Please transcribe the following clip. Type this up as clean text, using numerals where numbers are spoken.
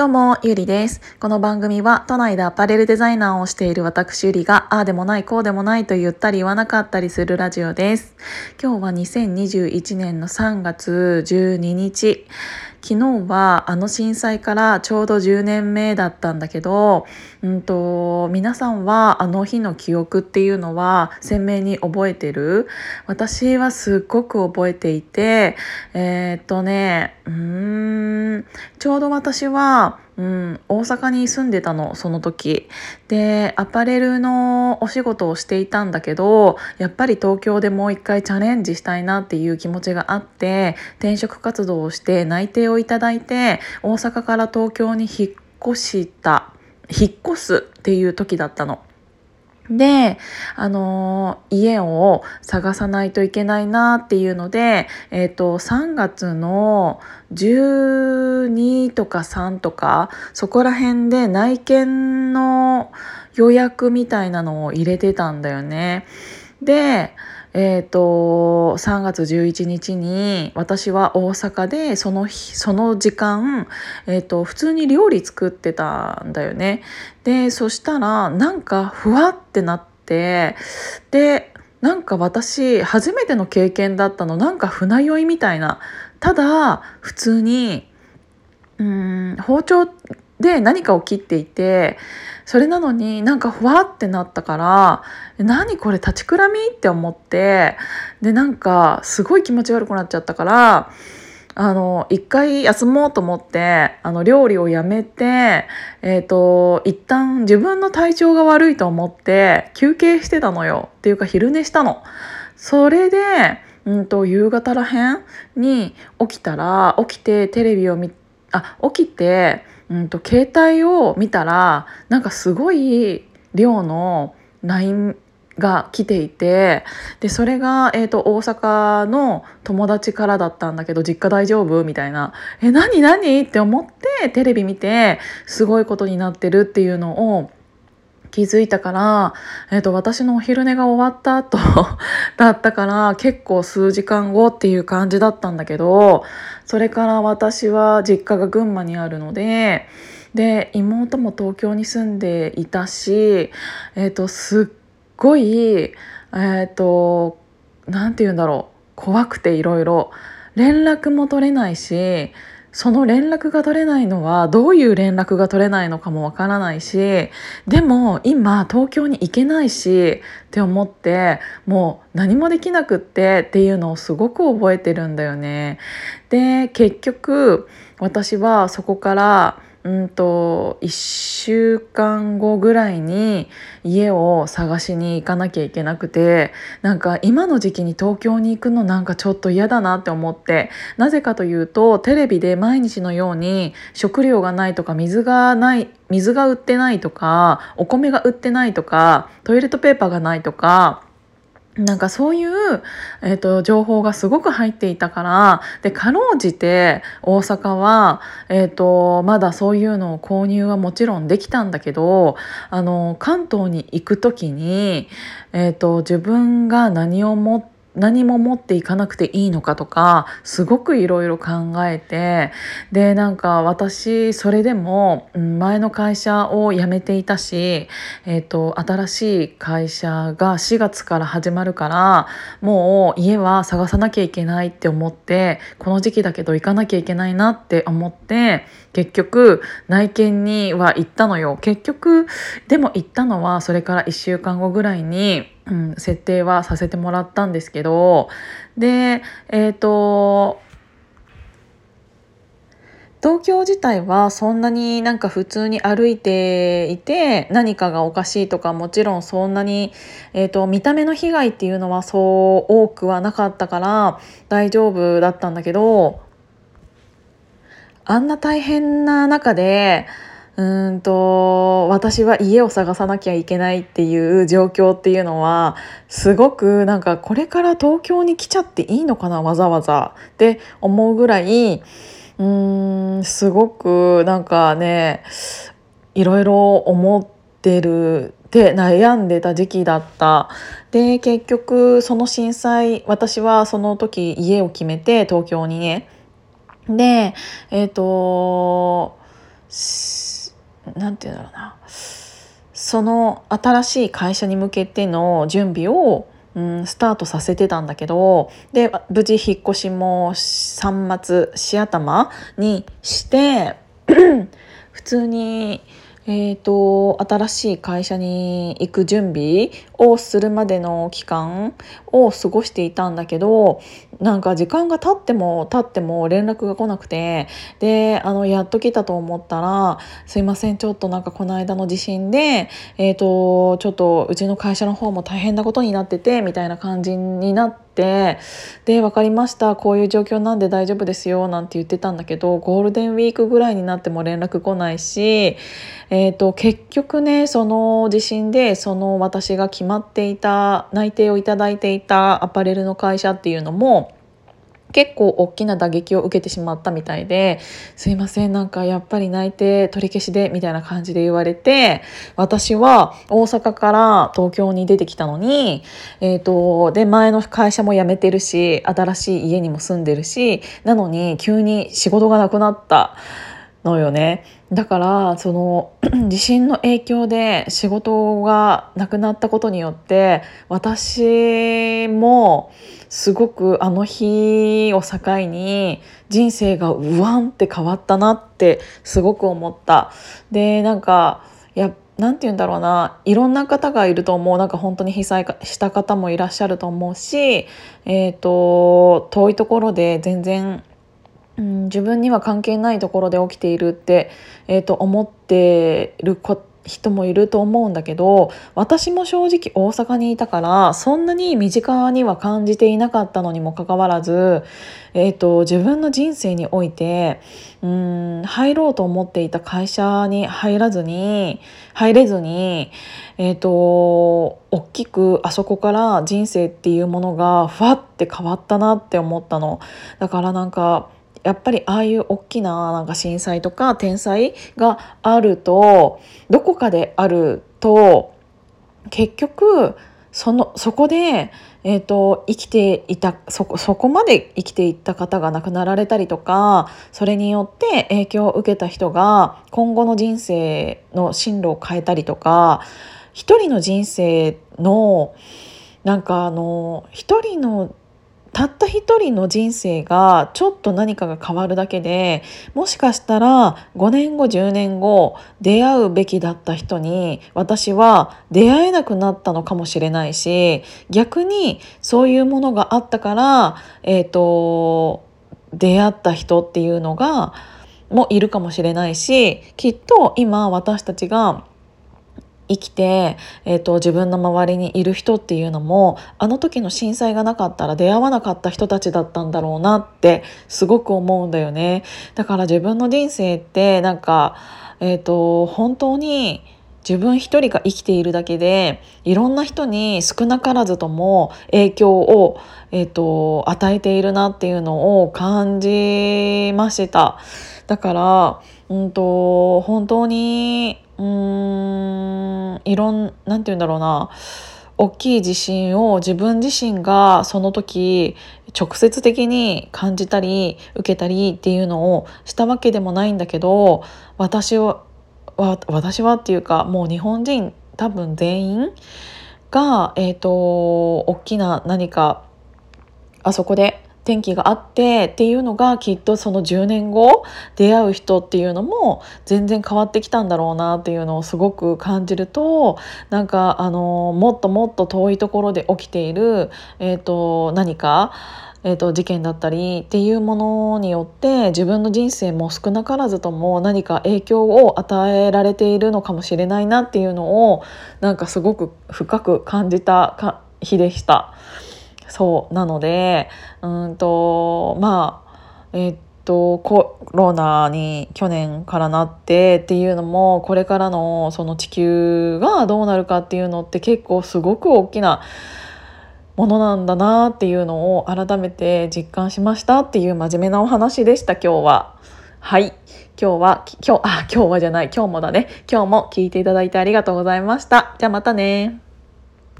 どうも、ゆりです。この番組は都内でアパレルデザイナーをしている私ゆりが、ああでもないこうでもないと言ったり言わなかったりするラジオです。今日は2021年の3月12日。昨日はあの震災からちょうど10年目だったんだけど、皆さんはあの日の記憶っていうのは鮮明に覚えてる？私はすっごく覚えていて、ちょうど私は大阪に住んでたの、その時でアパレルのお仕事をしていたんだけど、やっぱり東京でもう一回チャレンジしたいなっていう気持ちがあって、転職活動をして内定をいただいて、大阪から東京に引っ越すっていう時だったので、家を探さないといけないなっていうので、3月の12とか3とかそこら辺で内見の予約みたいなのを入れてたんだよね。で、3月11日に私は大阪でその時間、普通に料理作ってたんだよね。で、そしたらなんかふわってなって、で、なんか私初めての経験だったの、なんか船酔いみたいな、ただ普通に包丁で何かを切っていて、それなのになんかふわってなったから、何これ立ちくらみって思って、でなんかすごい気持ち悪くなっちゃったから、一回休もうと思って、料理をやめて、一旦自分の体調が悪いと思って休憩してたのよ。っていうか昼寝したの。それで、夕方らへんに起きてテレビを見て、携帯を見たら、なんかすごい量の LINE が来ていて、でそれが、大阪の友達からだったんだけど、実家大丈夫みたいな、何って思ってテレビ見て、すごいことになってるっていうのを気づいたから、私のお昼寝が終わった後だったから、結構数時間後っていう感じだったんだけど、それから私は実家が群馬にあるので、で妹も東京に住んでいたし、すっごいなんて言うんだろう、怖くて、いろいろ連絡も取れないし、その連絡が取れないのはどういう連絡が取れないのかもわからないし、でも今東京に行けないしって思って、もう何もできなくってっていうのをすごく覚えてるんだよね。で結局私はそこから1週間後ぐらいに家を探しに行かなきゃいけなくて、なんか今の時期に東京に行くのなんかちょっと嫌だなって思って、なぜかというとテレビで毎日のように食料がないとか、水が売ってないとか、お米が売ってないとか、トイレットペーパーがないとか、なんかそういう、情報がすごく入っていたから、でかろうじて大阪は、まだそういうのを購入はもちろんできたんだけど、関東に行く時に、自分が何も持っていかなくていいのかとか、すごくいろいろ考えて、でなんか私それでも前の会社を辞めていたし、新しい会社が4月から始まるから、もう家は探さなきゃいけないって思って、この時期だけど行かなきゃいけないなって思って、結局内見には行ったのよ。結局でも行ったのはそれから1週間後ぐらいに設定はさせてもらったんですけど、で、東京自体はそんなになんか普通に歩いていて、何かがおかしいとか、もちろんそんなに、見た目の被害っていうのはそう多くはなかったから大丈夫だったんだけど、あんな大変な中で私は家を探さなきゃいけないっていう状況っていうのは、すごくなんかこれから東京に来ちゃっていいのかな、わざわざって思うぐらい、すごくなんかね、いろいろ思ってるって悩んでた時期だった。で結局その震災、私はその時家を決めて東京にね、でなんていうんだろうな、その新しい会社に向けての準備をスタートさせてたんだけど、で無事引っ越しも3末し頭にして普通に、新しい会社に行く準備をするまでの期間を過ごしていたんだけど、なんか時間が経っても経っても連絡が来なくて、でやっと来たと思ったら、すいませんちょっとなんかこの間の地震で、ちょっとうちの会社の方も大変なことになっててみたいな感じになって、で分かりましたこういう状況なんで大丈夫ですよなんて言ってたんだけど、ゴールデンウィークぐらいになっても連絡来ないし、結局ねその地震でその私が決まっていた内定をいただいていたアパレルの会社っていうのも結構大きな打撃を受けてしまったみたいで、すいませんなんかやっぱり内定取り消しでみたいな感じで言われて、私は大阪から東京に出てきたのに、で前の会社も辞めてるし新しい家にも住んでるしなのに急に仕事がなくなったのよね。だからその地震の影響で仕事がなくなったことによって、私もすごくあの日を境に人生がうわんって変わったなってすごく思った。でなんかなんて言うんだろうな、いろんな方がいると思う。なんか本当に被災した方もいらっしゃると思うし、遠いところで全然自分には関係ないところで起きているって、思っている人もいると思うんだけど、私も正直大阪にいたからそんなに身近には感じていなかったのにもかかわらず、自分の人生において入ろうと思っていた会社に入れずに、大きくあそこから人生っていうものがふわって変わったなって思ったの。だからなんかやっぱりああいう大きな、 なんか震災とか天災があると、どこかであると結局そこで、生きていたそこまで生きていった方が亡くなられたりとか、それによって影響を受けた人が今後の人生の進路を変えたりとか、一人の人生のなんか一人のたった一人の人生がちょっと何かが変わるだけで、もしかしたら5年後10年後出会うべきだった人に私は出会えなくなったのかもしれないし、逆にそういうものがあったから、出会った人っていうのがもいるかもしれないし、きっと今私たちが生きて、自分の周りにいる人っていうのもあの時の震災がなかったら出会わなかった人たちだったんだろうなってすごく思うんだよね。だから自分の人生ってなんか、本当に自分一人が生きているだけでいろんな人に少なからずとも影響を、与えているなっていうのを感じました。だから、本当になんていうんだろうな、大きい地震を自分自身がその時直接的に感じたり受けたりっていうのをしたわけでもないんだけど、私はっていうかもう日本人多分全員が、大きな何かあそこで天気があってっていうのが、きっとその10年後出会う人っていうのも全然変わってきたんだろうなっていうのをすごく感じると、なんかもっともっと遠いところで起きている、何か、事件だったりっていうものによって自分の人生も少なからずとも何か影響を与えられているのかもしれないなっていうのをなんかすごく深く感じた日でした。そうなのでコロナに去年からなってっていうのも、これからのその地球がどうなるかっていうのって結構すごく大きなものなんだなっていうのを改めて実感しましたっていう真面目なお話でした。今日は今日も聞いていただいてありがとうございました。じゃあまたね。